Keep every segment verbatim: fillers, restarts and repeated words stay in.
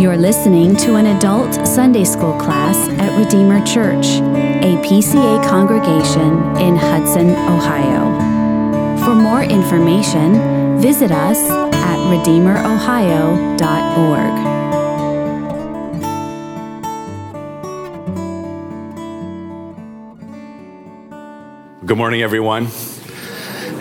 You're listening to an adult Sunday school class at Redeemer Church, a P C A congregation in Hudson, Ohio. For more information, visit us at Redeemer Ohio dot org. Good morning, everyone.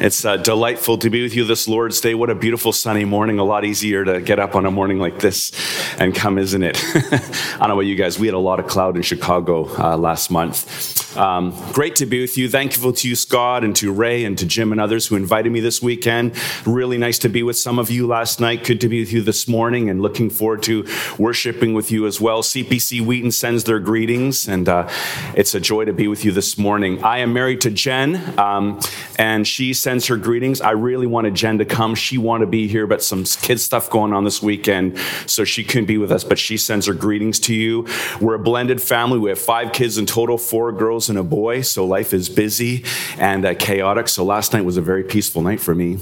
It's uh, delightful to be with you this Lord's Day. What a beautiful sunny morning. A lot easier to get up on a morning like this and come, isn't it? I don't know about you guys. We had a lot of cloud in Chicago uh, last month. Um, great to be with you. Thankful to you, Scott, and to Ray, and to Jim and others who invited me this weekend. Really nice to be with some of you last night. Good to be with you this morning, and looking forward to worshiping with you as well. C P C Wheaton sends their greetings, and uh, it's a joy to be with you this morning. I am married to Jen, um, and she sends her greetings. I really wanted Jen to come. She wanted to be here, but some kids stuff going on this weekend, so she couldn't be with us, but she sends her greetings to you. We're a blended family. We have five kids in total, four girls and a boy, so life is busy and uh, chaotic. So last night was a very peaceful night for me,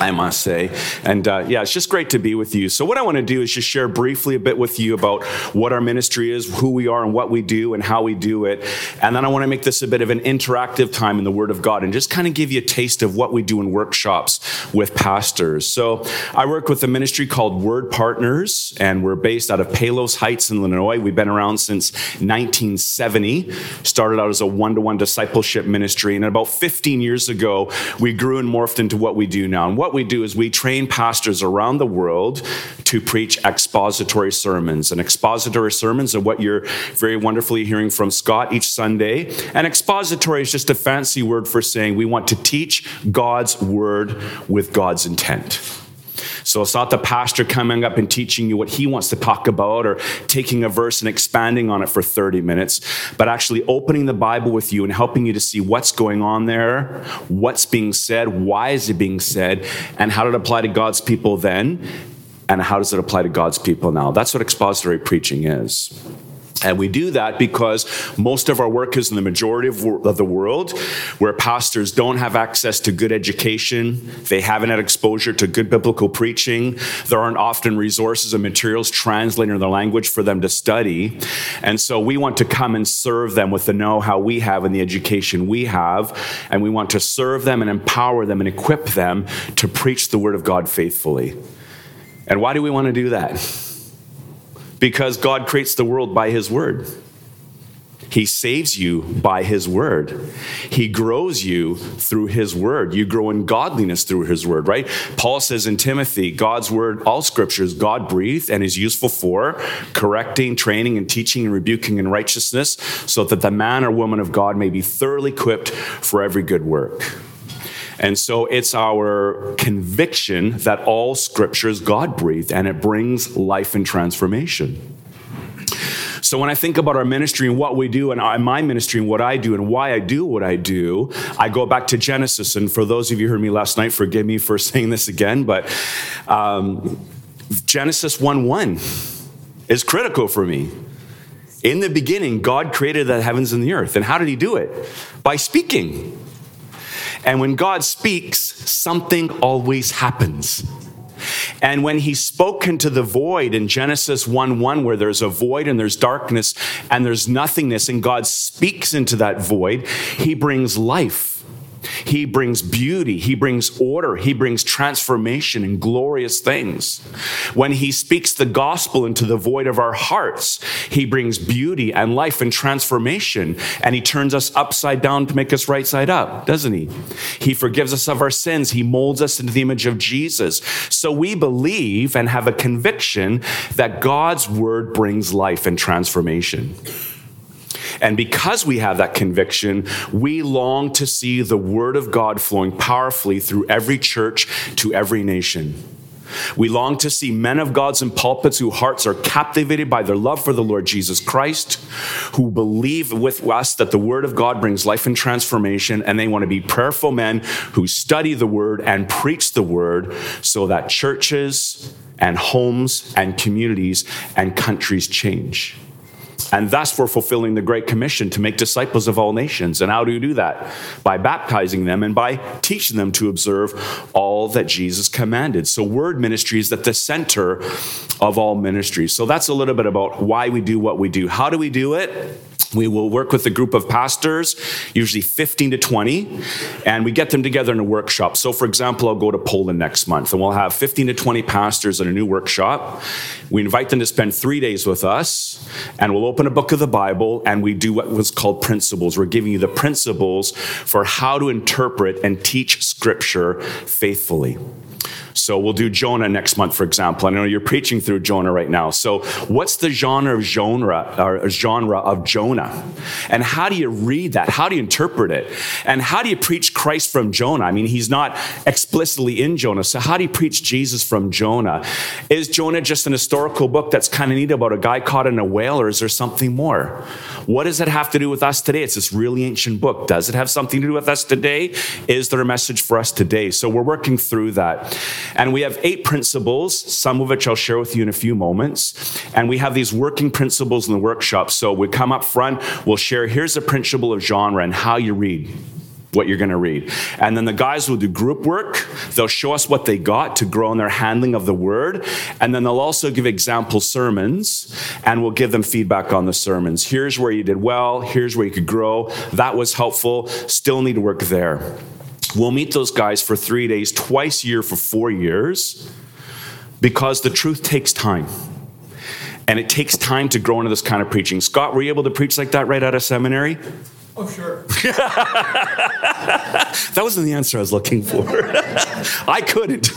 I must say. And uh, yeah, it's just great to be with you. So what I want to do is just share briefly a bit with you about what our ministry is, who we are and what we do and how we do it. And then I want to make this a bit of an interactive time in the Word of God and just kind of give you a taste of what we do in workshops with pastors. So I work with a ministry called Word Partners, and we're based out of Palos Heights in Illinois. We've been around since nineteen seventy. Started out as a one-to-one discipleship ministry, and about fifteen years ago, we grew and morphed into what we do now. And what we do is we train pastors around the world to preach expository sermons. And expository sermons are what you're very wonderfully hearing from Scott each Sunday. And expository is just a fancy word for saying we want to teach God's word with God's intent. So it's not the pastor coming up and teaching you what he wants to talk about or taking a verse and expanding on it for thirty minutes, but actually opening the Bible with you and helping you to see what's going on there, what's being said, why is it being said, and how did it apply to God's people then, and how does it apply to God's people now. That's what expository preaching is. And we do that because most of our work is in the majority of, of the world, where pastors don't have access to good education. They haven't had exposure to good biblical preaching. There aren't often resources and materials translated in their language for them to study. And so we want to come and serve them with the know-how we have and the education we have. And we want to serve them and empower them and equip them to preach the Word of God faithfully. And why do we want to do that? Because God creates the world by His Word. He saves you by His Word. He grows you through His Word. You grow in godliness through His Word, right? Paul says in Timothy, God's Word, all Scripture is God-breathed and is useful for correcting, training, and teaching, and rebuking in righteousness, so that the man or woman of God may be thoroughly equipped for every good work. And so it's our conviction that all Scripture is God-breathed, and it brings life and transformation. So when I think about our ministry and what we do, and my ministry and what I do and why I do what I do, I go back to Genesis. And for those of you who heard me last night, forgive me for saying this again, but um, Genesis one one is critical for me. In the beginning, God created the heavens and the earth. And how did He do it? By speaking. And when God speaks, something always happens. And when He spoke into the void in Genesis one one, where there's a void and there's darkness and there's nothingness, and God speaks into that void, He brings life. He brings beauty. He brings order. He brings transformation and glorious things. When He speaks the gospel into the void of our hearts, He brings beauty and life and transformation. And He turns us upside down to make us right side up, doesn't He? He forgives us of our sins. He molds us into the image of Jesus. So we believe and have a conviction that God's Word brings life and transformation. And because we have that conviction, we long to see the Word of God flowing powerfully through every church to every nation. We long to see men of God's in pulpits whose hearts are captivated by their love for the Lord Jesus Christ, who believe with us that the Word of God brings life and transformation, and they want to be prayerful men who study the Word and preach the Word so that churches and homes and communities and countries change. And that's for fulfilling the Great Commission to make disciples of all nations. And how do you do that? By baptizing them and by teaching them to observe all that Jesus commanded. So word ministry is at the center of all ministries. So that's a little bit about why we do what we do. How do we do it? We will work with a group of pastors, usually fifteen to twenty, and we get them together in a workshop. So, for example, I'll go to Poland next month, and we'll have fifteen to twenty pastors in a new workshop. We invite them to spend three days with us, and we'll open a book of the Bible, and we do what was called principles. We're giving you the principles for how to interpret and teach Scripture faithfully. So we'll do Jonah next month, for example. I know you're preaching through Jonah right now. So what's the genre of genre, or genre of Jonah? And how do you read that? How do you interpret it? And how do you preach Christ from Jonah? I mean, he's not explicitly in Jonah. So how do you preach Jesus from Jonah? Is Jonah just an historical book that's kind of neat about a guy caught in a whale, or is there something more? What does it have to do with us today? It's this really ancient book. Does it have something to do with us today? Is there a message for us today? So we're working through that. And we have eight principles, some of which I'll share with you in a few moments. And we have these working principles in the workshop. So we come up front, we'll share, here's a principle of genre and how you read what you're going to read. And then the guys will do group work. They'll show us what they got to grow in their handling of the word. And then they'll also give example sermons, and we'll give them feedback on the sermons. Here's where you did well. Here's where you could grow. That was helpful. Still need to work there. We'll meet those guys for three days, twice a year for four years, because the truth takes time. And it takes time to grow into this kind of preaching. Scott, were you able to preach like that right out of seminary? Oh, sure. That wasn't the answer I was looking for. I couldn't.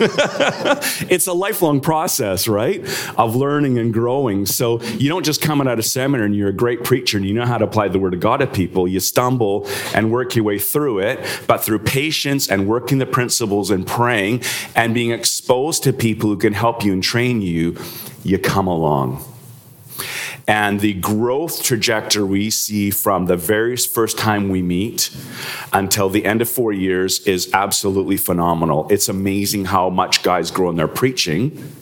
It's a lifelong process, right, of learning and growing. So you don't just come out of seminary and you're a great preacher and you know how to apply the Word of God to people. You stumble and work your way through it, but through patience and working the principles and praying and being exposed to people who can help you and train you, you come along. And the growth trajectory we see from the very first time we meet until the end of four years is absolutely phenomenal. It's amazing how much guys grow in their preaching.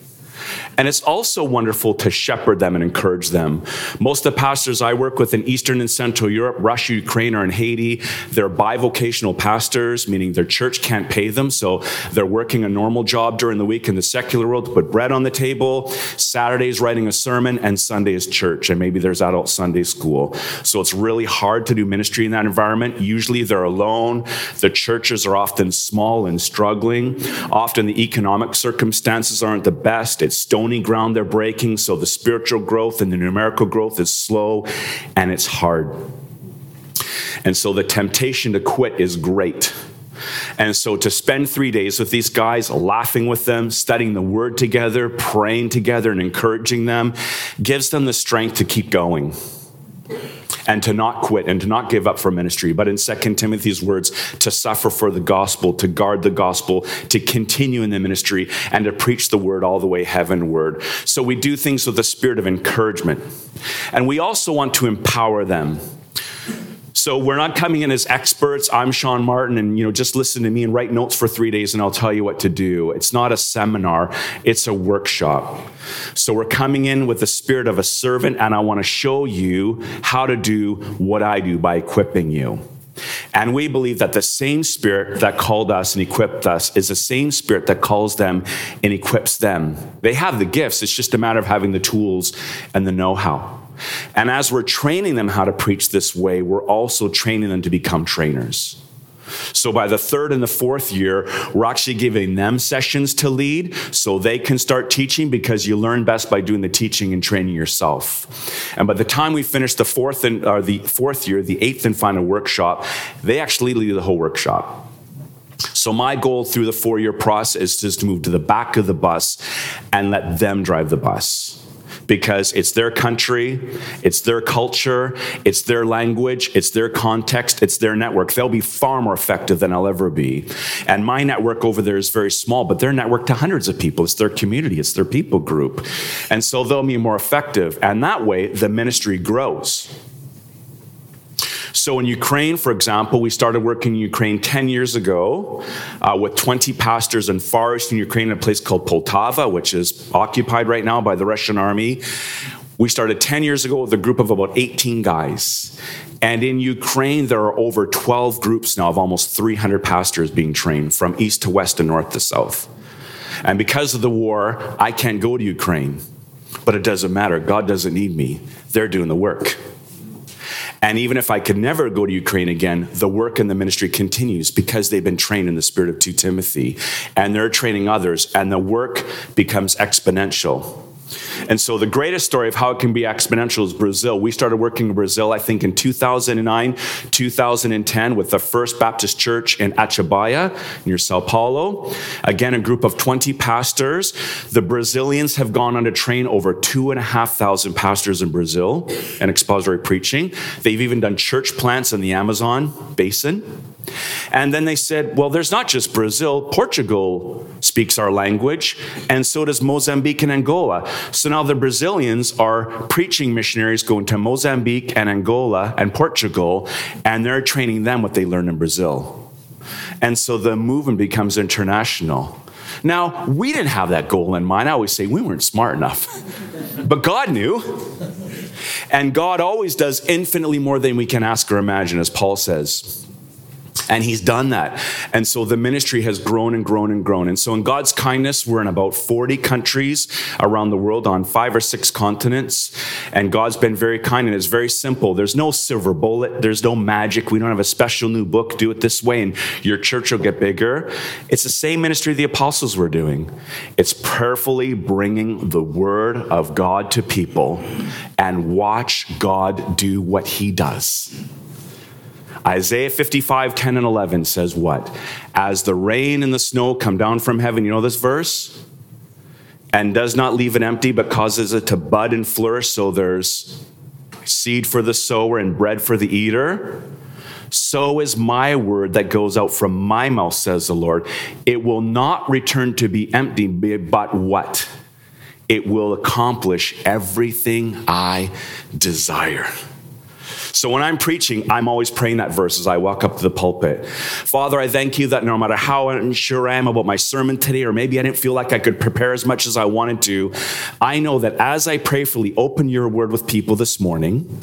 And it's also wonderful to shepherd them and encourage them. Most of the pastors I work with in Eastern and Central Europe, Russia, Ukraine, or in Haiti, they're bivocational pastors, meaning their church can't pay them, so they're working a normal job during the week in the secular world to put bread on the table, Saturdays writing a sermon, and Sundays church, and maybe there's adult Sunday school. So it's really hard to do ministry in that environment. Usually they're alone. The churches are often small and struggling. Often the economic circumstances aren't the best. It's stony ground they're breaking, so the spiritual growth and the numerical growth is slow and it's hard. And so the temptation to quit is great. And so to spend three days with these guys, laughing with them, studying the word together, praying together, and encouraging them, gives them the strength to keep going and to not quit and to not give up for ministry. But in Second Timothy's words, to suffer for the gospel, to guard the gospel, to continue in the ministry, and to preach the word all the way heavenward. So we do things with a spirit of encouragement. And we also want to empower them. So we're not coming in as experts. I'm Sean Martin, and you know, just listen to me and write notes for three days, and I'll tell you what to do. It's not a seminar; it's a workshop. So we're coming in with the spirit of a servant, and I want to show you how to do what I do by equipping you. And we believe that the same Spirit that called us and equipped us is the same Spirit that calls them and equips them. They have the gifts. It's just a matter of having the tools and the know-how. And as we're training them how to preach this way, we're also training them to become trainers. So by the third and the fourth year, we're actually giving them sessions to lead so they can start teaching, because you learn best by doing the teaching and training yourself. And by the time we finish the fourth and or the fourth year, the eighth and final workshop, they actually lead the whole workshop. So my goal through the four-year process is to move to the back of the bus and let them drive the bus. Because it's their country, it's their culture, it's their language, it's their context, it's their network. They'll be far more effective than I'll ever be. And my network over there is very small, but their network to hundreds of people. It's their community, it's their people group. And so they'll be more effective. And that way, the ministry grows. So in Ukraine, for example, we started working in Ukraine ten years ago uh, with twenty pastors in far eastern Ukraine in a place called Poltava, which is occupied right now by the Russian army. We started ten years ago with a group of about eighteen guys. And in Ukraine, there are over twelve groups now of almost three hundred pastors being trained from east to west and north to south. And because of the war, I can't go to Ukraine. But it doesn't matter. God doesn't need me. They're doing the work. And even if I could never go to Ukraine again, the work in the ministry continues because they've been trained in the spirit of Second Timothy. And they're training others. And the work becomes exponential. And so the greatest story of how it can be exponential is Brazil. We started working in Brazil, I think, in two thousand nine, two thousand ten with the First Baptist Church in Atibaia, near Sao Paulo. Again, a group of twenty pastors. The Brazilians have gone on to train over two thousand five hundred pastors in Brazil and expository preaching. They've even done church plants in the Amazon basin. And then they said, well, there's not just Brazil. Portugal speaks our language, and so does Mozambique and Angola. So now the Brazilians are preaching missionaries going to Mozambique and Angola and Portugal, and they're training them what they learned in Brazil. And so the movement becomes international. Now, we didn't have that goal in mind. I always say we weren't smart enough. But God knew. And God always does infinitely more than we can ask or imagine, as Paul says. And he's done that. And so the ministry has grown and grown and grown. And so in God's kindness, we're in about forty countries around the world on five or six continents. And God's been very kind, and it's very simple. There's no silver bullet. There's no magic. We don't have a special new book. Do it this way and your church will get bigger. It's the same ministry the apostles were doing. It's prayerfully bringing the word of God to people and watch God do what he does. Isaiah fifty-five, ten and eleven says what? As the rain and the snow come down from heaven, you know this verse? And does not leave it empty, but causes it to bud and flourish. So there's seed for the sower and bread for the eater. So is my word that goes out from my mouth, says the Lord. It will not return to be empty, but what? It will accomplish everything I desire. So when I'm preaching, I'm always praying that verse as I walk up to the pulpit. Father, I thank you that no matter how unsure I am about my sermon today, or maybe I didn't feel like I could prepare as much as I wanted to, I know that as I prayerfully open your word with people this morning,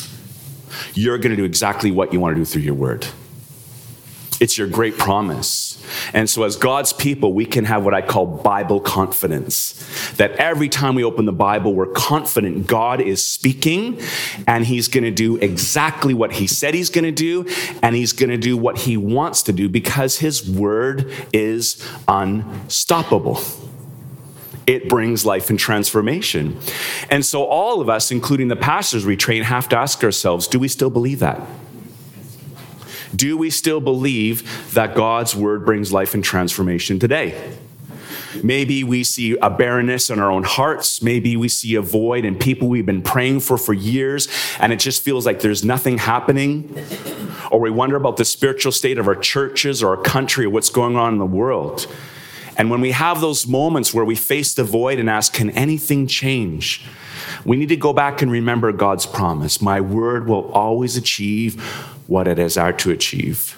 you're going to do exactly what you want to do through your word. It's your great promise. And so as God's people, we can have what I call Bible confidence, that every time we open the Bible, we're confident God is speaking, and he's going to do exactly what he said he's going to do, and he's going to do what he wants to do, because his word is unstoppable. It brings life and transformation. And so all of us, including the pastors we train, have to ask ourselves, do we still believe that? Do we still believe that God's word brings life and transformation today? Maybe we see a barrenness in our own hearts. Maybe we see a void in people we've been praying for for years, and it just feels like there's nothing happening. Or we wonder about the spiritual state of our churches or our country or what's going on in the world. And when we have those moments where we face the void and ask, can anything change? We need to go back and remember God's promise. My word will always achieve what it is ours to achieve.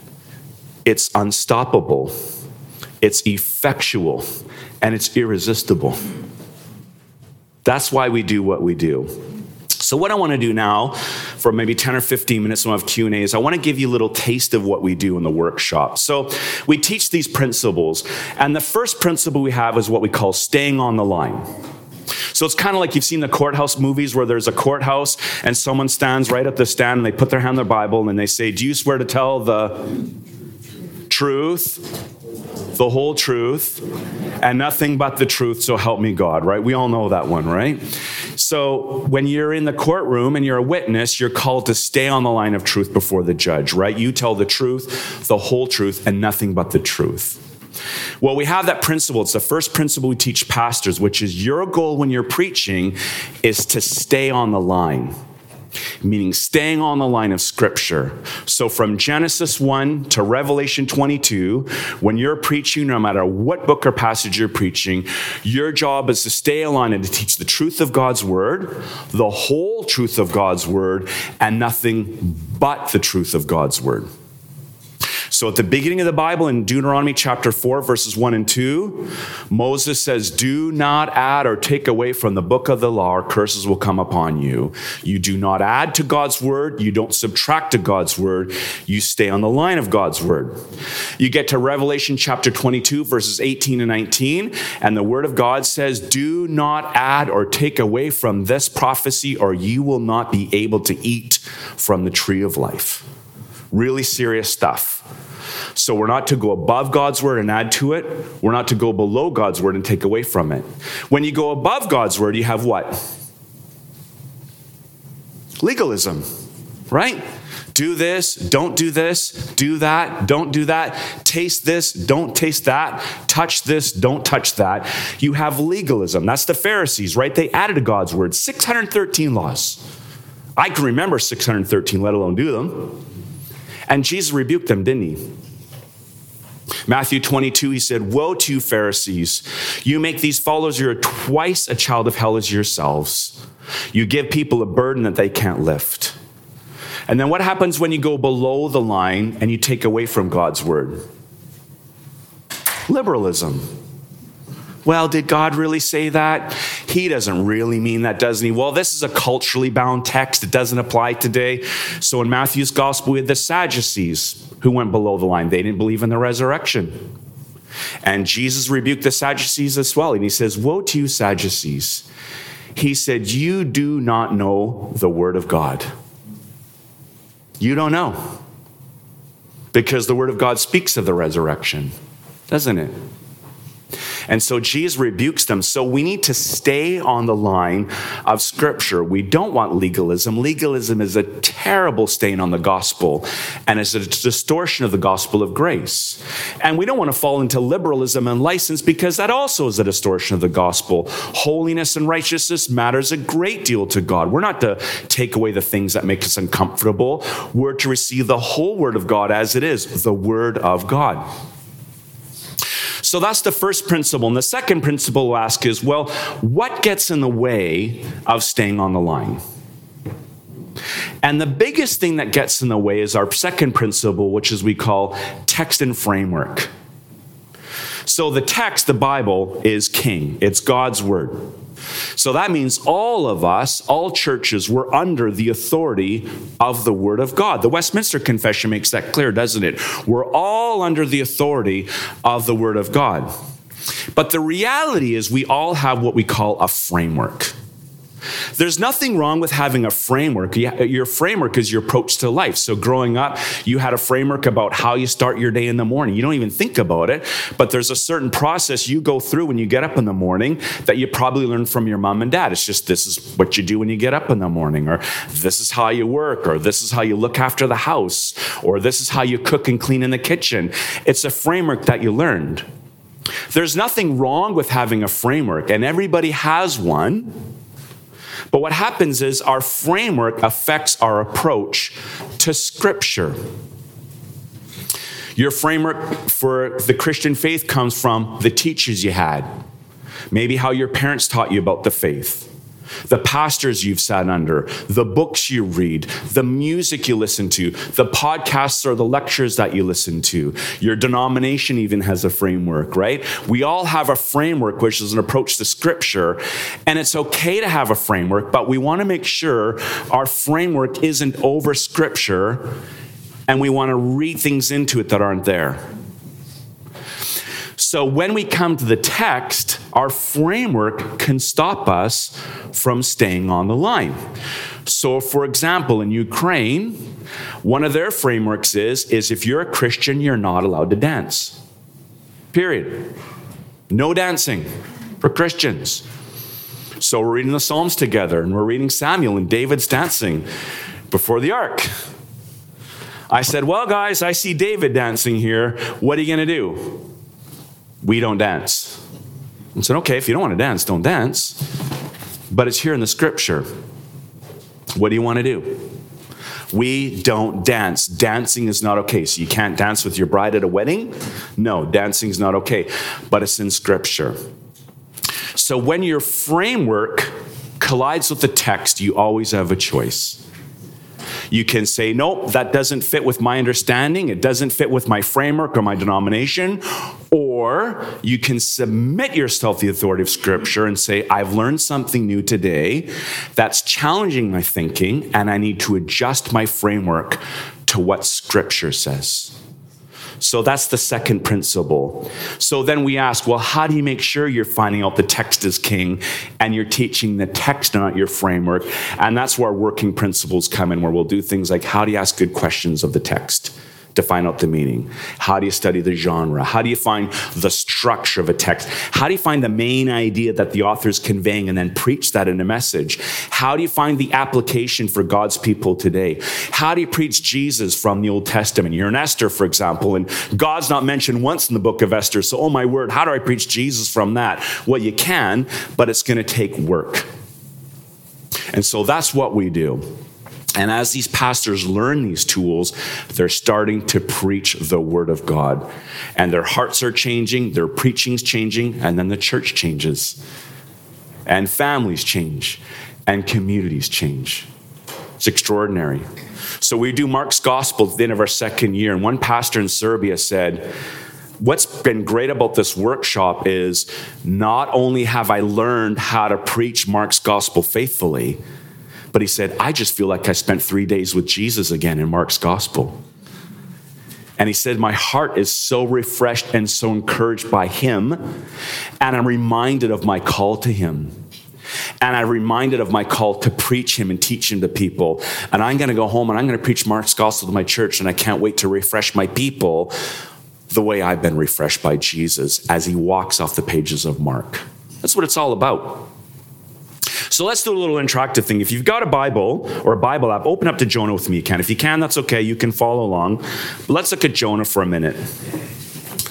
It's unstoppable, it's effectual, and it's irresistible. That's why we do what we do. So what I want to do now for maybe ten or fifteen minutes when I have Q and A is I want to give you a little taste of what we do in the workshop. So we teach these principles, and the first principle we have is what we call staying on the line. So it's kind of like you've seen the courthouse movies where there's a courthouse and someone stands right at the stand and they put their hand on their Bible and they say, do you swear to tell the truth, the whole truth, and nothing but the truth, so help me God, right? We all know that one, right? So when you're in the courtroom and you're a witness, you're called to stay on the line of truth before the judge, right? You tell the truth, the whole truth, and nothing but the truth. Well, we have that principle. It's the first principle we teach pastors, which is your goal when you're preaching is to stay on the line, meaning staying on the line of Scripture. So from Genesis one to Revelation twenty-two, when you're preaching, no matter what book or passage you're preaching, your job is to stay aligned and to teach the truth of God's Word, the whole truth of God's Word, and nothing but the truth of God's Word. So at the beginning of the Bible in Deuteronomy chapter four, verses one and two, Moses says, do not add or take away from the book of the law, or curses will come upon you. You do not add to God's word. You don't subtract to God's word. You stay on the line of God's word. You get to Revelation chapter twenty-two, verses eighteen and nineteen, and the word of God says, do not add or take away from this prophecy, or you will not be able to eat from the tree of life. Really serious stuff. So we're not to go above God's word and add to it. We're not to go below God's word and take away from it. When you go above God's word, you have what? Legalism, right? Do this, don't do this, do that, don't do that, taste this, don't taste that, touch this, don't touch that. You have legalism. That's the Pharisees, right? They added to God's word six hundred thirteen laws. I can remember six hundred thirteen, let alone do them. And Jesus rebuked them, didn't he? Matthew twenty-two, he said, woe to you, Pharisees. You make these followers you are twice a child of hell as yourselves. You give people a burden that they can't lift. And then what happens when you go below the line and you take away from God's word? Liberalism. Well, did God really say that? He doesn't really mean that, doesn't he? Well, this is a culturally bound text. It doesn't apply today. So in Matthew's gospel, we had the Sadducees who went below the line. They didn't believe in the resurrection. And Jesus rebuked the Sadducees as well. And he says, woe to you, Sadducees. He said, you do not know the word of God. You don't know. Because the word of God speaks of the resurrection, doesn't it? And so Jesus rebukes them. So we need to stay on the line of Scripture. We don't want legalism. Legalism is a terrible stain on the gospel, and it's a distortion of the gospel of grace. And we don't want to fall into liberalism and license, because that also is a distortion of the gospel. Holiness and righteousness matters a great deal to God. We're not to take away the things that make us uncomfortable. We're to receive the whole word of God as it is, the word of God. So that's the first principle. And the second principle we'll ask is, well, what gets in the way of staying on the line? And the biggest thing that gets in the way is our second principle, which is we call text and framework. So the text, the Bible, is king. It's God's word. So that means all of us, all churches, were under the authority of the word of God. The Westminster Confession makes that clear, doesn't it? We're all under the authority of the word of God. But the reality is we all have what we call a framework. There's nothing wrong with having a framework. Your framework is your approach to life. So growing up, you had a framework about how you start your day in the morning. You don't even think about it, but there's a certain process you go through when you get up in the morning that you probably learned from your mom and dad. It's just, this is what you do when you get up in the morning, or this is how you work, or this is how you look after the house, or this is how you cook and clean in the kitchen. It's a framework that you learned. There's nothing wrong with having a framework, and everybody has one. But what happens is our framework affects our approach to Scripture. Your framework for the Christian faith comes from the teachers you had, maybe how your parents taught you about the faith, the pastors you've sat under, the books you read, the music you listen to, the podcasts or the lectures that you listen to. Your denomination even has a framework, right? We all have a framework, which is an approach to Scripture, and it's okay to have a framework, but we want to make sure our framework isn't over Scripture, and we want to read things into it that aren't there. So when we come to the text, our framework can stop us from staying on the line. So for example, in Ukraine, one of their frameworks is, is if you're a Christian, you're not allowed to dance. Period. No dancing for Christians. So we're reading the Psalms together, and we're reading Samuel, and David's dancing before the ark. I said, well, guys, I see David dancing here. What are you going to do? We don't dance. I said, okay, if you don't want to dance, don't dance. But it's here in the Scripture. What do you want to do? We don't dance. Dancing is not okay. So you can't dance with your bride at a wedding? No, dancing is not okay. But it's in Scripture. So when your framework collides with the text, you always have a choice. You can say, nope, that doesn't fit with my understanding. It doesn't fit with my framework or my denomination. Or you can submit yourself to the authority of Scripture and say, I've learned something new today that's challenging my thinking, and I need to adjust my framework to what Scripture says. So that's the second principle. So then we ask, well, how do you make sure you're finding out the text is king and you're teaching the text, not your framework? And that's where working principles come in, where we'll do things like, how do you ask good questions of the text to find out the meaning? How do you study the genre? How do you find the structure of a text? How do you find the main idea that the author is conveying and then preach that in a message? How do you find the application for God's people today? How do you preach Jesus from the Old Testament? You're in Esther, for example, and God's not mentioned once in the book of Esther. So, oh my word, how do I preach Jesus from that? Well, you can, but it's going to take work. And so that's what we do. And as these pastors learn these tools, they're starting to preach the Word of God. And their hearts are changing, their preaching's changing, and then the church changes. And families change, and communities change. It's extraordinary. So we do Mark's Gospel at the end of our second year, and one pastor in Serbia said, what's been great about this workshop is not only have I learned how to preach Mark's Gospel faithfully, but he said, I just feel like I spent three days with Jesus again in Mark's Gospel. And he said, my heart is so refreshed and so encouraged by him, and I'm reminded of my call to him. And I'm reminded of my call to preach him and teach him to people. And I'm going to go home and I'm going to preach Mark's Gospel to my church, and I can't wait to refresh my people the way I've been refreshed by Jesus as he walks off the pages of Mark. That's what it's all about. So let's do a little interactive thing. If you've got a Bible or a Bible app, open up to Jonah with me. You can. If you can, that's okay. You can follow along. But let's look at Jonah for a minute.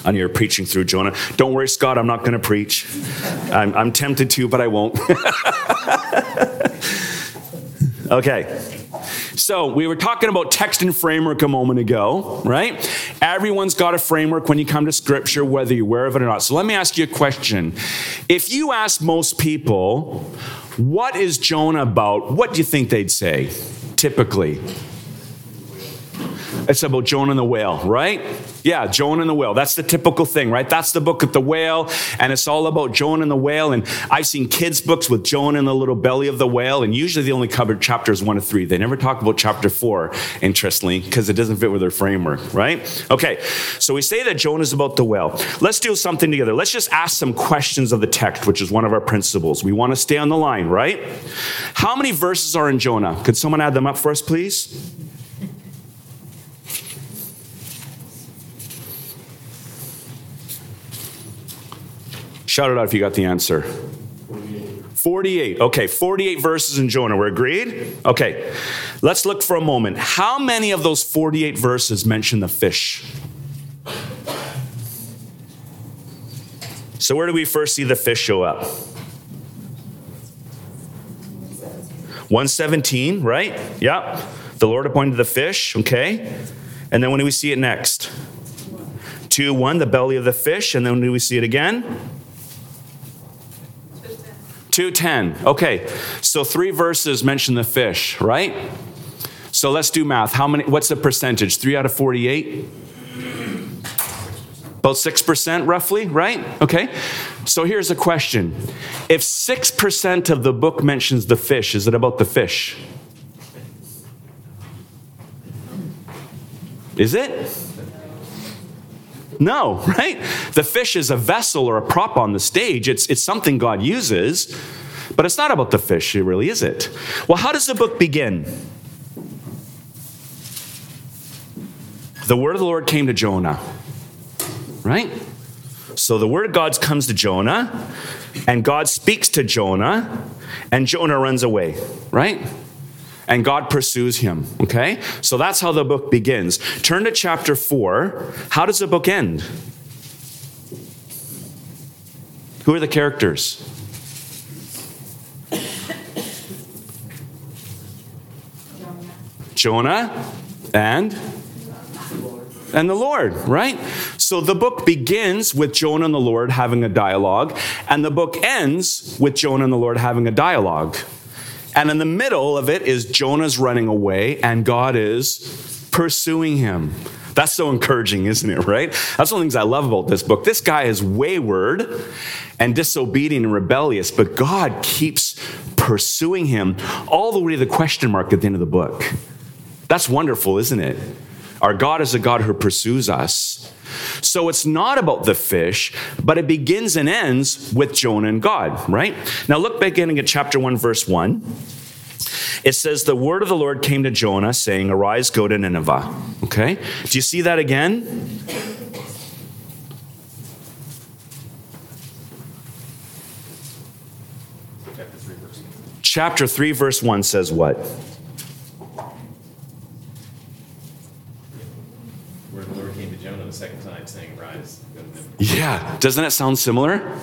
I know you're preaching through Jonah. Don't worry, Scott, I'm not going to preach. I'm, I'm tempted to, but I won't. Okay. So we were talking about text and framework a moment ago, right? Everyone's got a framework when you come to Scripture, whether you're aware of it or not. So let me ask you a question. If you ask most people, what is Jonah about? What do you think they'd say, typically? It's about Jonah and the whale, right? Yeah, Jonah and the whale. That's the typical thing, right? That's the book of the whale, and it's all about Jonah and the whale. And I've seen kids' books with Jonah and the little belly of the whale, and usually they only cover chapters one to three. They never talk about chapter four, interestingly, because it doesn't fit with their framework, right? Okay, so we say that Jonah's about the whale. Let's do something together. Let's just ask some questions of the text, which is one of our principles. We want to stay on the line, right? How many verses are in Jonah? Could someone add them up for us, please? Shout it out if you got the answer. forty-eight. Okay, forty-eight verses in Jonah. We're agreed? Okay, let's look for a moment. How many of those forty-eight verses mention the fish? So where do we first see the fish show up? one seventeen, right? Yeah. The Lord appointed the fish, okay. And then when do we see it next? two one, the belly of the fish. And then when do we see it again? two ten. Okay, so three verses mention the fish, right? So let's do math. How many? What's the percentage? Three out of forty-eight? About six percent roughly, right? Okay, so here's a question. If six percent of the book mentions the fish, is it about the fish? Is it? No, right? The fish is a vessel or a prop on the stage. It's it's something God uses, but it's not about the fish, it really is it? Well, how does the book begin? The word of the Lord came to Jonah, right? So the word of God comes to Jonah, and God speaks to Jonah, and Jonah runs away, right? And God pursues him, okay? So that's how the book begins. Turn to chapter four. How does the book end? Who are the characters? Jonah and? And the Lord, right? So the book begins with Jonah and the Lord having a dialogue, and the book ends with Jonah and the Lord having a dialogue. And in the middle of it is Jonah's running away and God is pursuing him. That's so encouraging, isn't it, right? That's one of the things I love about this book. This guy is wayward and disobedient and rebellious, but God keeps pursuing him all the way to the question mark at the end of the book. That's wonderful, isn't it? Our God is a God who pursues us. So it's not about the fish, but it begins and ends with Jonah and God, right? Now look beginning at chapter one, verse one. It says, the word of the Lord came to Jonah, saying, arise, go to Nineveh. Okay? Do you see that again? Chapter three, verse one. Chapter three, verse one says what? Where the Lord came to Jonah the second time, saying, arise, go to Nineveh. Yeah. Doesn't that sound similar?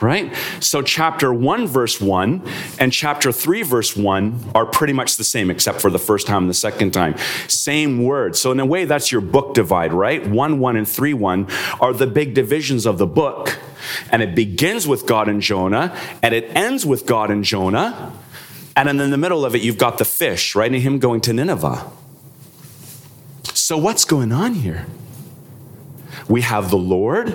Right? So chapter one, verse one, and chapter three, verse one are pretty much the same, except for the first time and the second time. Same word. So in a way, that's your book divide, right? One, one, and three, one are the big divisions of the book. And it begins with God and Jonah, and it ends with God and Jonah. And then in the middle of it, you've got the fish, right? And him going to Nineveh. So what's going on here? We have the Lord,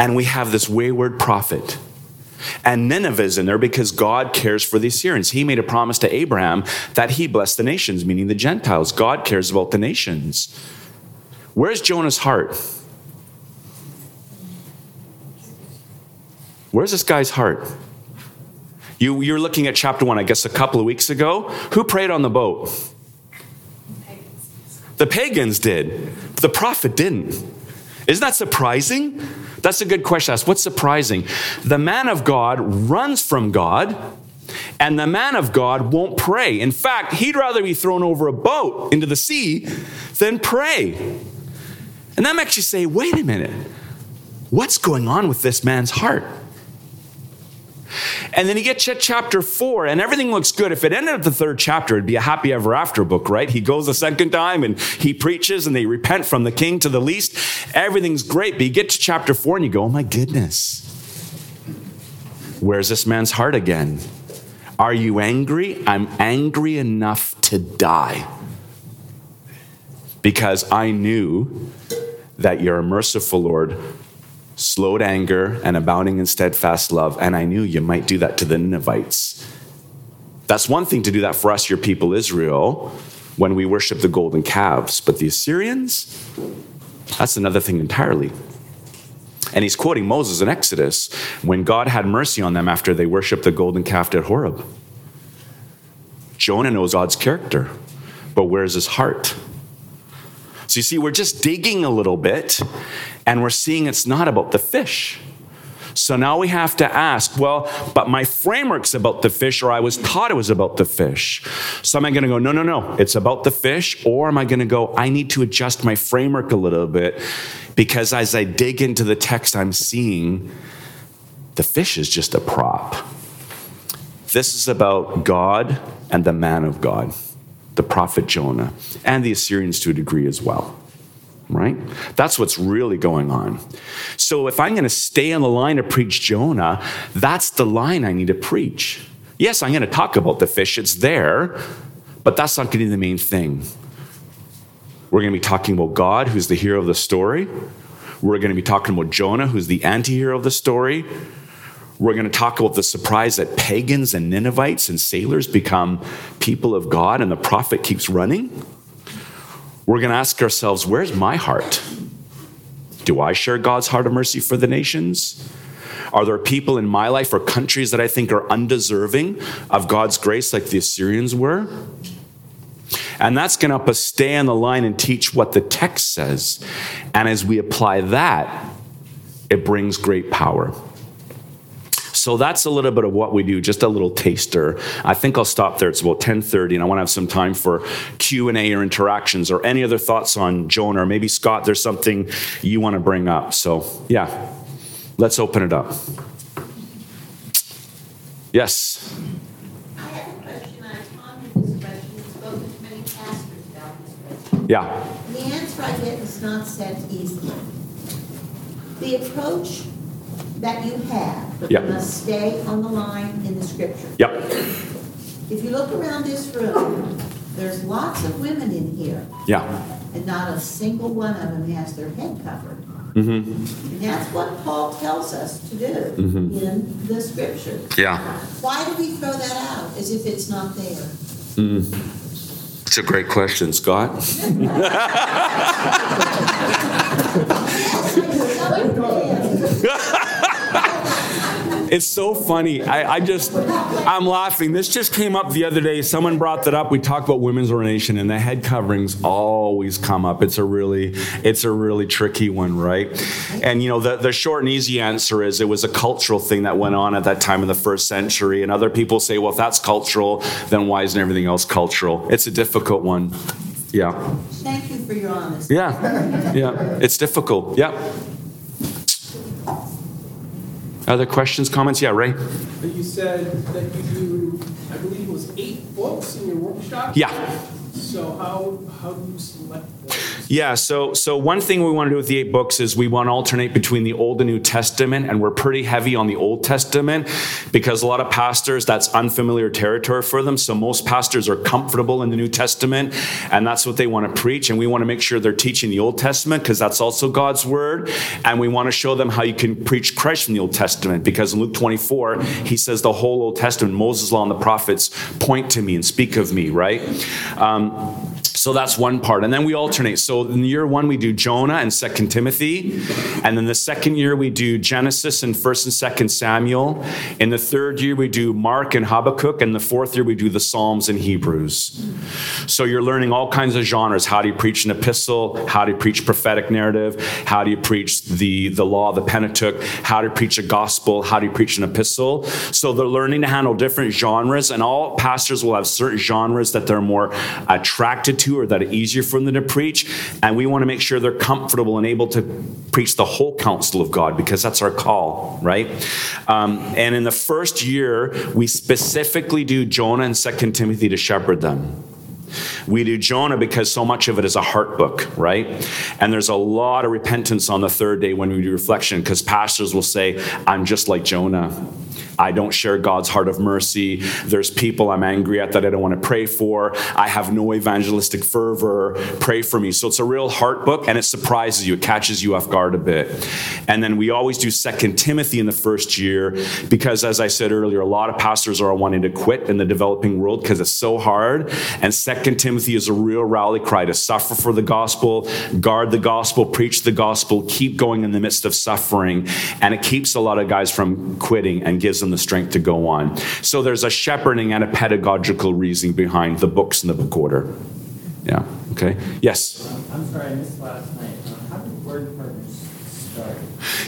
and we have this wayward prophet. And Nineveh's in there because God cares for the Assyrians. He made a promise to Abraham that he blessed the nations, meaning the Gentiles. God cares about the nations. Where's Jonah's heart? Where's this guy's heart? You, you're looking at chapter one, I guess a couple of weeks ago. Who prayed on the boat? The pagans did. The prophet didn't. Isn't that surprising? That's a good question to ask. What's surprising? The man of God runs from God, and the man of God won't pray. In fact, he'd rather be thrown over a boat into the sea than pray. And that makes you say, wait a minute, what's going on with this man's heart? And then you get to chapter four, and everything looks good. If it ended at the third chapter, it'd be a happy ever after book, right? He goes a second time, and he preaches, and they repent from the king to the least. Everything's great, but you get to chapter four, and you go, oh my goodness. Where's this man's heart again? Are you angry? I'm angry enough to die. Because I knew that you're a merciful Lord, slow to anger and abounding in steadfast love. And I knew you might do that to the Ninevites. That's one thing to do that for us, your people Israel, when we worship the golden calves. But the Assyrians, that's another thing entirely. And he's quoting Moses in Exodus, when God had mercy on them after they worshiped the golden calf at Horeb. Jonah knows God's character, but where's his heart? So you see, we're just digging a little bit, and we're seeing it's not about the fish. So now we have to ask, well, but my framework's about the fish, or I was taught it was about the fish. So am I going to go, no, no, no, it's about the fish, or am I going to go, I need to adjust my framework a little bit, because as I dig into the text, I'm seeing the fish is just a prop. This is about God and the man of God, the prophet Jonah, and the Assyrians to a degree as well, right? That's what's really going on. So if I'm going to stay on the line to preach Jonah, that's the line I need to preach. Yes, I'm going to talk about the fish, it's there, but that's not going to be the main thing. We're going to be talking about God, who's the hero of the story. We're going to be talking about Jonah, who's the anti-hero of the story. We're going to talk about the surprise that pagans and Ninevites and sailors become people of God and the prophet keeps running. We're going to ask ourselves, where's my heart? Do I share God's heart of mercy for the nations? Are there people in my life or countries that I think are undeserving of God's grace like the Assyrians were? And that's going to help us stay on the line and teach what the text says. And as we apply that, it brings great power. So that's a little bit of what we do, just a little taster. I think I'll stop there. It's about ten thirty, and I want to have some time for Q and A or interactions or any other thoughts on Jonah, or maybe, Scott, there's something you want to bring up. So, yeah, let's open it up. Yes? I have a question. I've pondered this question. I've spoken to many pastors about this question. Yeah. The answer I get is not set easily. The approach that you have, but yep. You must stay on the line in the scripture. Yep. If you look around this room, there's lots of women in here. Yeah. And not a single one of them has their head covered. Mm-hmm. And that's what Paul tells us to do mm-hmm. in the scripture. Yeah. Why do we throw that out as if it's not there? Mm. It's a great question, Scott. It's so funny. I, I just, I'm laughing. This just came up the other day. Someone brought that up. We talked about women's ordination, and the head coverings always come up. It's a really, it's a really tricky one, right? And you know, the, the short and easy answer is it was a cultural thing that went on at that time in the first century. And other people say, well, if that's cultural, then why isn't everything else cultural? It's a difficult one. Yeah. Thank you for your honesty. Yeah. Yeah. It's difficult. Yeah. Other questions, comments? Yeah, Ray? But you said that you do, I believe it was eight books in your workshop? Yeah. So how how do you select those? Yeah, so so one thing we want to do with the eight books is we want to alternate between the Old and New Testament, and we're pretty heavy on the Old Testament because a lot of pastors, that's unfamiliar territory for them. So most pastors are comfortable in the New Testament, and that's what they want to preach, and we want to make sure they're teaching the Old Testament because that's also God's Word, and we want to show them how you can preach Christ from the Old Testament because in Luke twenty-four, he says the whole Old Testament, Moses' law and the prophets, point to me and speak of me, right? Um, So that's one part. And then we alternate. So in year one, we do Jonah and Second Timothy. And then the second year, we do Genesis and First and Second Samuel. In the third year, we do Mark and Habakkuk. And the fourth year, we do the Psalms and Hebrews. So you're learning all kinds of genres. How do you preach an epistle? How do you preach prophetic narrative? How do you preach the, the law, the Pentateuch? How do you preach a gospel? How do you preach an epistle? So they're learning to handle different genres. And all pastors will have certain genres that they're more attracted to or that are easier for them to preach, and we want to make sure they're comfortable and able to preach the whole counsel of God because that's our call, right? Um, and in the first year, we specifically do Jonah and Second Timothy to shepherd them. We do Jonah because so much of it is a heart book, right? And there's a lot of repentance on the third day when we do reflection because pastors will say, I'm just like Jonah. I don't share God's heart of mercy. There's people I'm angry at that I don't want to pray for. I have no evangelistic fervor. Pray for me. So it's a real heart book, and it surprises you. It catches you off guard a bit. And then we always do Second Timothy in the first year because, as I said earlier, a lot of pastors are wanting to quit in the developing world because it's so hard. And Second Timothy is a real rally cry to suffer for the gospel, guard the gospel, preach the gospel, keep going in the midst of suffering. And it keeps a lot of guys from quitting and gives them the strength to go on. So there's a shepherding and a pedagogical reasoning behind the books in the book order. Yeah, okay. Yes? Um, I'm sorry, I missed last night. Um, how did Word Partners start?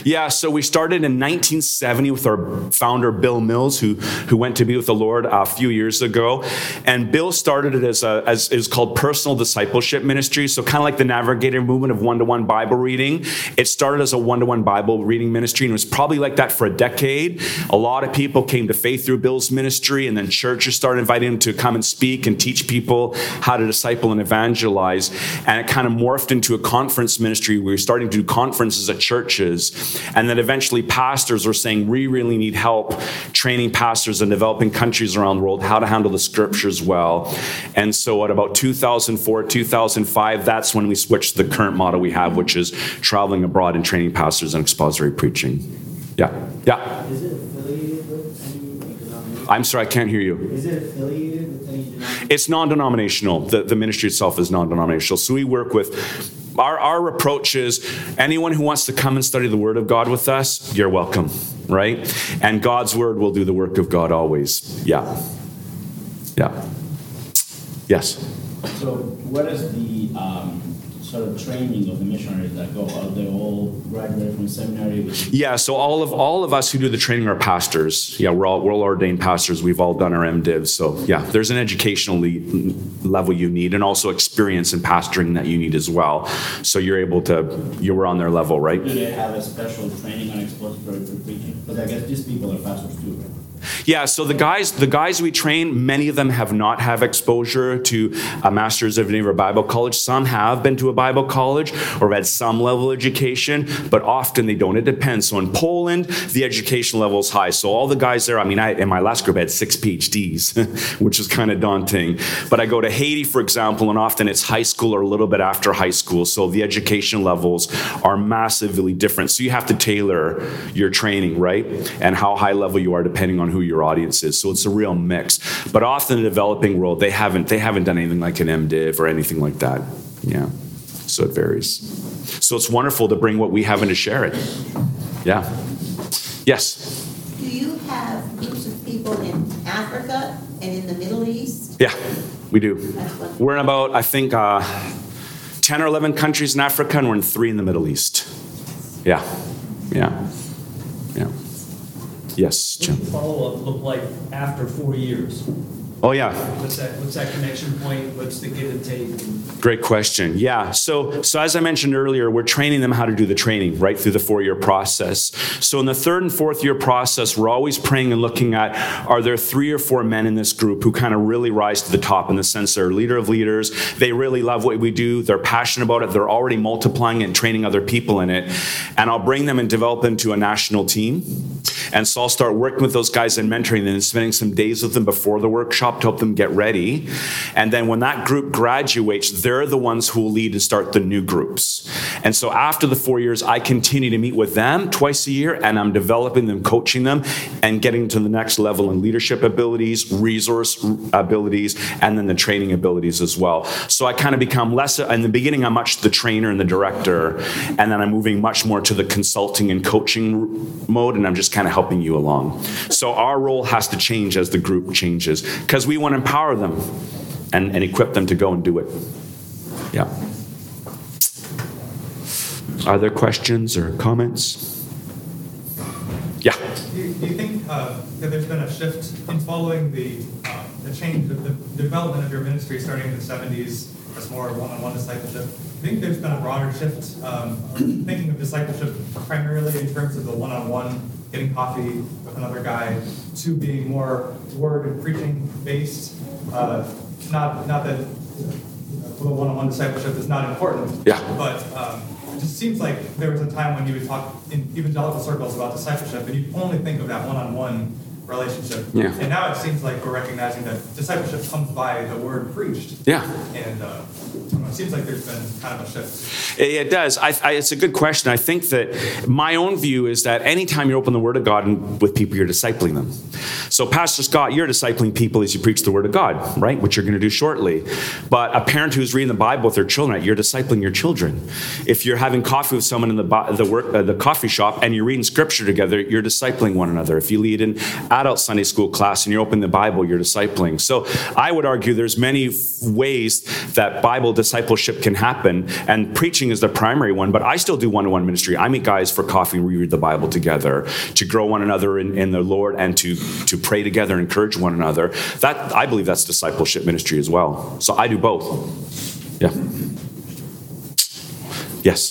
Yeah, so we started in nineteen seventy with our founder, Bill Mills, who who went to be with the Lord a few years ago. And Bill started it as a, as it was called Personal Discipleship Ministry, so kind of like the Navigator movement of one-to-one Bible reading. It started as a one-to-one Bible reading ministry, and it was probably like that for a decade. A lot of people came to faith through Bill's ministry, and then churches started inviting him to come and speak and teach people how to disciple and evangelize. And it kind of morphed into a conference ministry. We were starting to do conferences at churches. And then eventually pastors are saying, we really need help training pastors in developing countries around the world how to handle the scriptures well. And so at about two thousand four, two thousand five, that's when we switched to the current model we have, which is traveling abroad and training pastors in expository preaching. Yeah, yeah. Is it affiliated with any denomination? I'm sorry, I can't hear you. Is it affiliated with any denomination? It's non-denominational. The, the ministry itself is non-denominational. So we work with... Our our approach is anyone who wants to come and study the Word of God with us, you're welcome, right? And God's Word will do the work of God always. Yeah. Yeah. Yes? So what is the um, sort of training of the missionaries that go out? They all graduate from seminary? With- yeah, so all of all of us who do the training are pastors. Yeah, we're all, we're all ordained pastors. We've all done our MDiv. So yeah, there's an educational level you need and also experience in pastoring that you need as well. So you're able to, you were on their level, right? Do they have a special training on expository preaching? Because I guess these people are pastors too, right? Yeah, so the guys the guys we train, many of them have not had exposure to a master's of Redeemer Bible College. Some have been to a Bible college or had some level of education, but often they don't. It depends. So in Poland, the education level is high. So all the guys there, I mean, I in my last group I had six P H Ds, which is kind of daunting. But I go to Haiti, for example, and often it's high school or a little bit after high school. So the education levels are massively different. So you have to tailor your training, right? And how high level you are depending on who your audience is. So it's a real mix. But often in the developing world, they haven't they haven't done anything like an MDiv or anything like that. Yeah. So it varies. So it's wonderful to bring what we have and to share it. Yeah. Yes. Do you have groups of people in Africa and in the Middle East? Yeah, we do. We're in about, I think, uh, ten or eleven countries in Africa, and we're in three in the Middle East. Yeah. Yeah. Yeah. Yes, Jim. What does the follow-up look like after four years? Oh, yeah. What's that, what's that connection point? What's the give and take? Great question. Yeah. So, so as I mentioned earlier, we're training them how to do the training right through the four-year process. So in the third and fourth year process, we're always praying and looking at, are there three or four men in this group who kind of really rise to the top in the sense they're leader of leaders, they really love what we do, they're passionate about it, they're already multiplying it and training other people in it. And I'll bring them and develop them to a national team. And so I'll start working with those guys and mentoring them and spending some days with them before the workshop to help them get ready. And then when that group graduates, they're the ones who will lead and start the new groups. And so after the four years, I continue to meet with them twice a year, and I'm developing them, coaching them, and getting to the next level in leadership abilities, resource abilities, and then the training abilities as well. So I kind of become less, in the beginning, I'm much the trainer and the director, and then I'm moving much more to the consulting and coaching mode, and I'm just kind of helping you along. So our role has to change as the group changes because we want to empower them and, and equip them to go and do it. Yeah. Are there questions or comments? Yeah. Do you, do you think uh, that there's been a shift in following the uh, the change of the development of your ministry starting in the seventies as more one-on-one discipleship? I think there's been a broader shift um, thinking of discipleship primarily in terms of the one-on-one, getting coffee with another guy, to being more word and preaching based. Uh, not not that the one-on-one discipleship is not important, yeah. but um, it just seems like there was a time when you would talk in evangelical circles about discipleship and you only think of that one-on-one relationship. Yeah. And now it seems like we're recognizing that discipleship comes by the word preached. Yeah. And uh, it seems like there's been kind of a shift. It does. I, I, it's a good question. I think that my own view is that anytime you open the Word of God and with people, you're discipling them. So Pastor Scott, you're discipling people as you preach the Word of God, right? Which you're going to do shortly. But a parent who's reading the Bible with their children, you're discipling your children. If you're having coffee with someone in the the, work, uh, the coffee shop and you're reading Scripture together, you're discipling one another. If you lead an adult Sunday school class and you open the Bible, you're discipling. So I would argue there's many ways that Bible discipleship can happen, and preaching is the primary one, but I still do one-to-one ministry. I meet guys for coffee, we read the Bible together, to grow one another in, in the Lord and to, to pray together and encourage one another. That I believe that's discipleship ministry as well. So I do both. Yeah. Yes?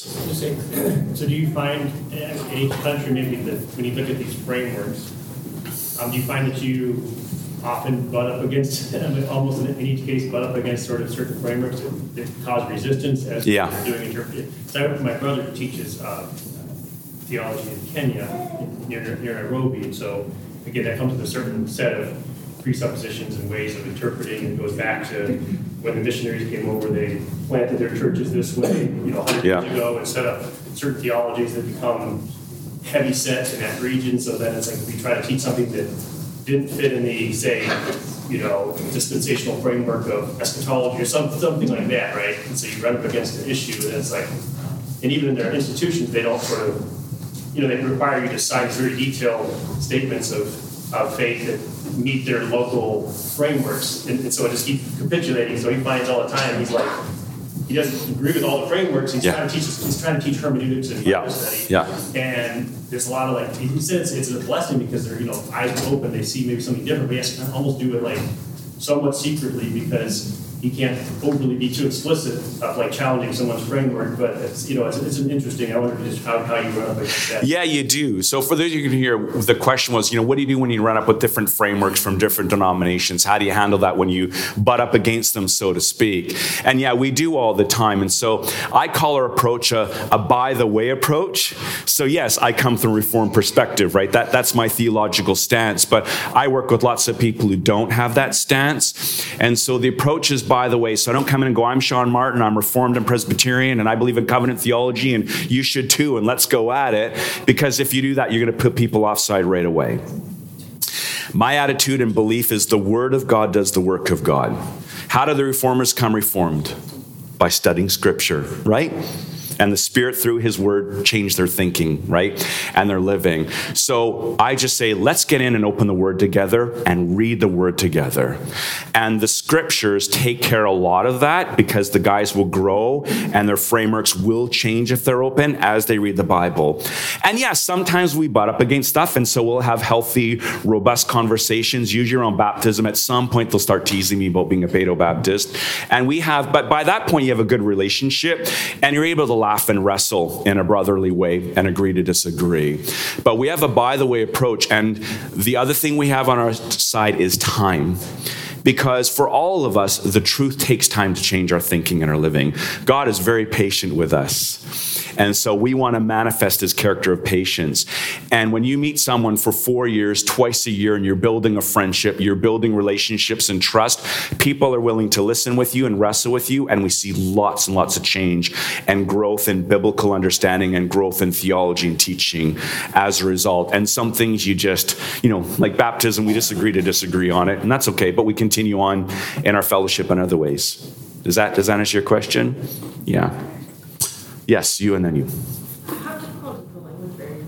So do you find in each country maybe that when you look at these frameworks, Um, do you find that you often butt up against, almost in each case, butt up against sort of certain frameworks that, that cause resistance as yeah. you're doing interpretation? So my brother teaches uh, theology in Kenya, near, near Nairobi, and so, again, that comes with a certain set of presuppositions and ways of interpreting, and goes back to when the missionaries came over, they planted their churches this way, you know, hundred yeah. years ago, and set up certain theologies that become heavy set in that region, so that it's like we try to teach something that didn't fit in the, say, you know, dispensational framework of eschatology or some, something like that, right? And so you run up against an issue, and it's like, and even in their institutions, they don't sort of, you know, they require you to sign very detailed statements of, of faith that meet their local frameworks. And, and so it just keeps capitulating. So he finds all the time, he's like, he doesn't agree with all the frameworks. He's, yeah. trying, to teach, he's trying to teach hermeneutics and Bible yeah. study. Yeah. And there's a lot of like, he says it's a blessing because they're, you know, eyes open, they see maybe something different, but he has to almost do it like somewhat secretly because you can't overly be too explicit about like challenging someone's framework, but it's, you know, it's, it's an interesting. I wonder just how, how you run up against that. Yeah, you do. So for those of you who can hear, the question was, you know, what do you do when you run up with different frameworks from different denominations? How do you handle that when you butt up against them, so to speak? And yeah, we do all the time. And so I call our approach a, a by the way approach. So yes, I come from a Reformed perspective, right? That that's my theological stance, but I work with lots of people who don't have that stance. And so the approach is by the way. So I don't come in and go, I'm Sean Martin, I'm Reformed and Presbyterian, and I believe in covenant theology, and you should too, and let's go at it. Because if you do that, you're going to put people offside right away. My attitude and belief is the Word of God does the work of God. How do the Reformers come Reformed? By studying Scripture, right? And the Spirit through His Word changed their thinking, right? And their living. So I just say, let's get in and open the Word together and read the Word together. And the Scriptures take care of a lot of that because the guys will grow and their frameworks will change if they're open as they read the Bible. And yeah, sometimes we butt up against stuff, and so we'll have healthy, robust conversations, usually around baptism. At some point, they'll start teasing me about being a Pado Baptist. And we have, but by that point, you have a good relationship and you're able to laugh and wrestle in a brotherly way and agree to disagree. But we have a by the way approach. And the other thing we have on our side is time. Because for all of us, the truth takes time to change our thinking and our living. God is very patient with us. And so we want to manifest His character of patience. And when you meet someone for four years, twice a year, and you're building a friendship, you're building relationships and trust, people are willing to listen with you and wrestle with you. And we see lots and lots of change and growth in biblical understanding and growth in theology and teaching as a result. And some things you just, you know, like baptism, we disagree to disagree on it. And that's okay, but we continue on in our fellowship in other ways. Does that, does that answer your question? Yeah. Yes, you and then you. How difficult is the language barrier?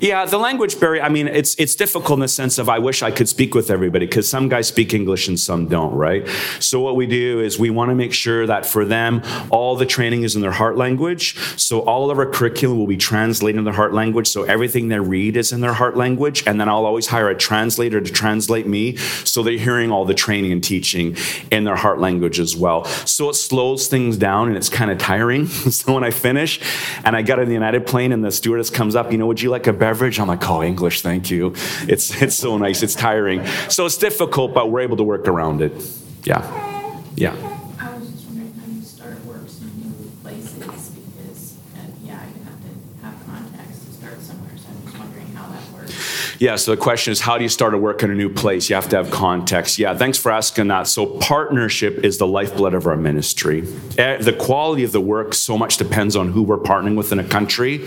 Yeah, the language barrier, I mean, it's it's difficult in the sense of I wish I could speak with everybody because some guys speak English and some don't, right? So what we do is we want to make sure that for them, all the training is in their heart language. So all of our curriculum will be translated in their heart language. So everything they read is in their heart language. And then I'll always hire a translator to translate me so they're hearing all the training and teaching in their heart language as well. So it slows things down and it's kind of tiring. So when I finish and I got on the United plane and the stewardess comes up, you know, would you like a beverage? Average. I'm like, oh, English, thank you. It's it's so nice. It's tiring. So it's difficult, but we're able to work around it. Yeah. Yeah. I was just wondering how you start works in new places because, uh, yeah, you have to have contacts to start somewhere. So I'm just wondering how that works. Yeah, so the question is, how do you start a work in a new place? You have to have context. Yeah, thanks for asking that. So partnership is the lifeblood of our ministry. The quality of the work so much depends on who we're partnering with in a country.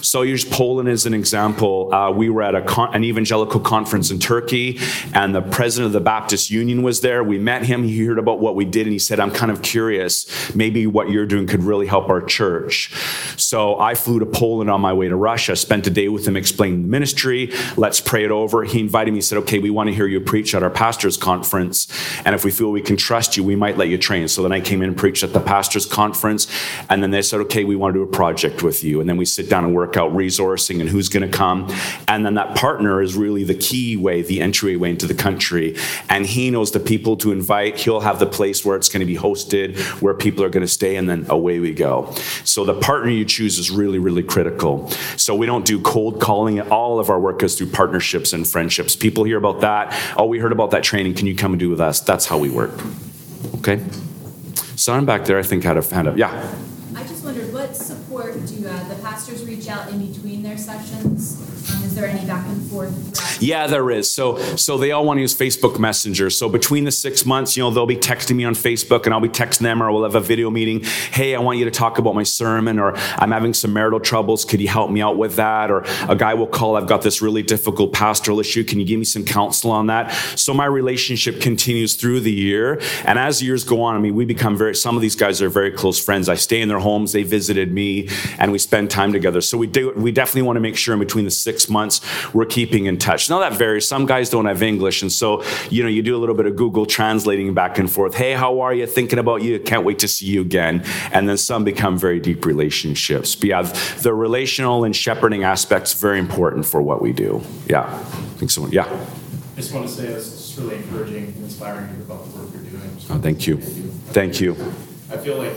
So use Poland as an example. Uh, we were at a con- an evangelical conference in Turkey, and the president of the Baptist Union was there. We met him. He heard about what we did, and he said, I'm kind of curious. Maybe what you're doing could really help our church. So I flew to Poland on my way to Russia, spent a day with him explaining the ministry. Let's pray it over. He invited me. He said, okay, we want to hear you preach at our pastor's conference, and if we feel we can trust you, we might let you train. So then I came in and preached at the pastor's conference, and then they said, okay, we want to do a project with you. And then we sit down and work out resourcing and who's going to come. And then that partner is really the key way, the entryway into the country. And he knows the people to invite. He'll have the place where it's going to be hosted, where people are going to stay, and then away we go. So the partner you choose is really, really critical. So we don't do cold calling. All of our work is through partnerships and friendships. People hear about that. Oh, we heard about that training. Can you come and do with us? That's how we work. Okay. Someone back there, I think, had a hand up. Yeah. I just wondered, what support do uh, the pastors reach out in between their sessions? Um, is there any back and forth? Yeah, there is. So so they all want to use Facebook Messenger. So between the six months, you know, they'll be texting me on Facebook and I'll be texting them, or we'll have a video meeting. Hey, I want you to talk about my sermon, or I'm having some marital troubles. Could you help me out with that? Or a guy will call, I've got this really difficult pastoral issue. Can you give me some counsel on that? So my relationship continues through the year. And as the years go on, I mean, we become very, some of these guys are very close friends. I stay in their homes. They visited me and we spend time together. So we do, we definitely want to make sure in between the six months we're keeping in touch. Now that varies. Some guys don't have English. And so, you know, you do a little bit of Google translating back and forth. Hey, how are you? Thinking about you. Can't wait to see you again. And then some become very deep relationships. But yeah, the relational and shepherding aspects very important for what we do. Yeah. I think so. Yeah. I just want to say this. it's really encouraging and inspiring to hear about the work you're doing. So oh, thank you. Thank you. Thank you. I feel like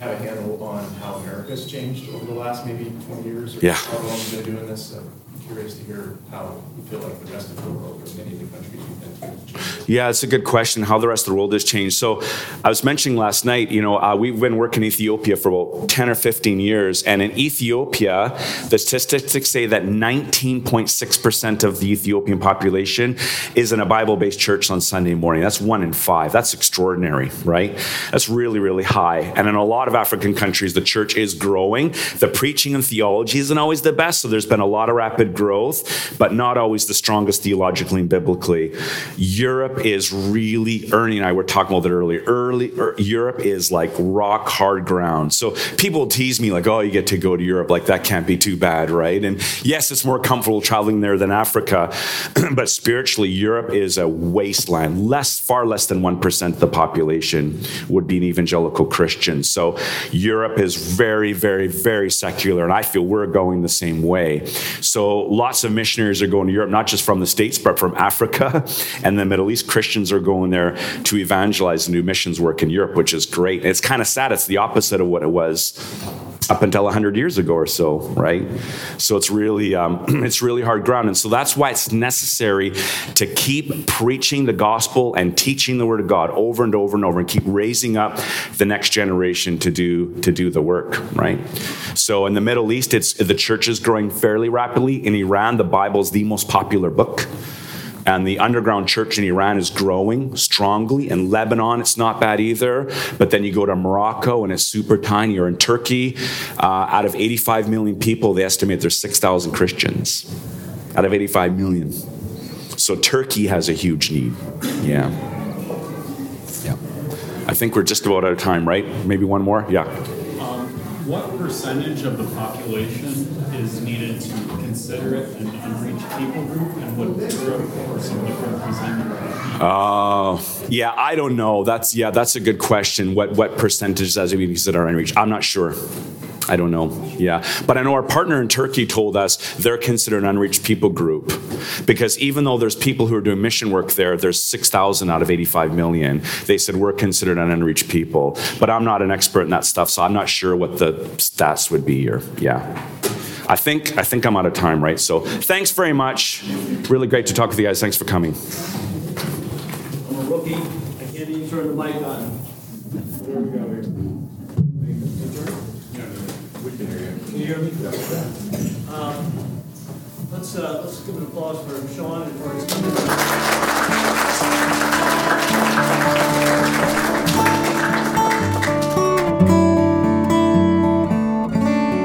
I have a handle on how America's changed over the last maybe twenty years or yeah. how long you've been doing this. I'm curious to hear how you feel like the rest of the world or many of the countries you've been through has changed. Yeah, it's a good question, how the rest of the world has changed. So I was mentioning last night, you know, uh, we've been working in Ethiopia for about ten or fifteen years. And in Ethiopia, the statistics say that nineteen point six percent of the Ethiopian population is in a Bible-based church on Sunday morning. That's one in five. That's extraordinary, right? That's really, really high. And in a lot of African countries, the church is growing. The preaching and theology isn't always the best. So there's been a lot of rapid growth, but not always the strongest theologically and biblically. Europe is really, Ernie and I were talking about it earlier, early, er, Europe is like rock hard ground. So people tease me like, oh, you get to go to Europe, like that can't be too bad, right? And yes, it's more comfortable traveling there than Africa, but spiritually, Europe is a wasteland. Less, far less than one percent of the population would be an evangelical Christian. So Europe is very, very, very secular, and I feel we're going the same way. So lots of missionaries are going to Europe, not just from the States, but from Africa and the Middle East. Christians are going there to evangelize and do missions work in Europe, which is great. It's kind of sad. It's the opposite of what it was up until one hundred years ago or so, right? So it's really um, it's really hard ground. And so that's why it's necessary to keep preaching the gospel and teaching the word of God over and over and over and keep raising up the next generation to do to do the work, right? So in the Middle East, it's the church is growing fairly rapidly. In Iran, the Bible is the most popular book. And the underground church in Iran is growing strongly. In Lebanon, it's not bad either. But then you go to Morocco, and it's super tiny. Or in Turkey, uh, out of eighty-five million people, they estimate there's six thousand Christians. Out of eighty-five million. So Turkey has a huge need. Yeah. Yeah. I think we're just about out of time, right? Maybe one more? Yeah. Um, what percentage of the population is needed to consider it an unreached people group? Oh, uh, yeah, I don't know. That's, yeah, that's a good question. What what percentage does it mean that are unreached? I'm not sure. I don't know. Yeah. But I know our partner in Turkey told us they're considered an unreached people group because even though there's people who are doing mission work there, there's six thousand out of eighty-five million. They said we're considered an unreached people. But I'm not an expert in that stuff, so I'm not sure what the stats would be here. Yeah. I think I think I'm out of time, right? So thanks very much. Really great to talk with you guys. Thanks for coming. I'm a rookie. I can't even turn the mic on. There we go. Here. We can hear you. Can you hear me? Yeah. Um, let's uh, let's give an applause for Sean and for his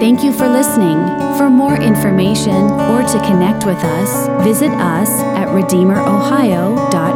Thank you for listening. For more information or to connect with us, visit us at Redeemer Ohio dot org.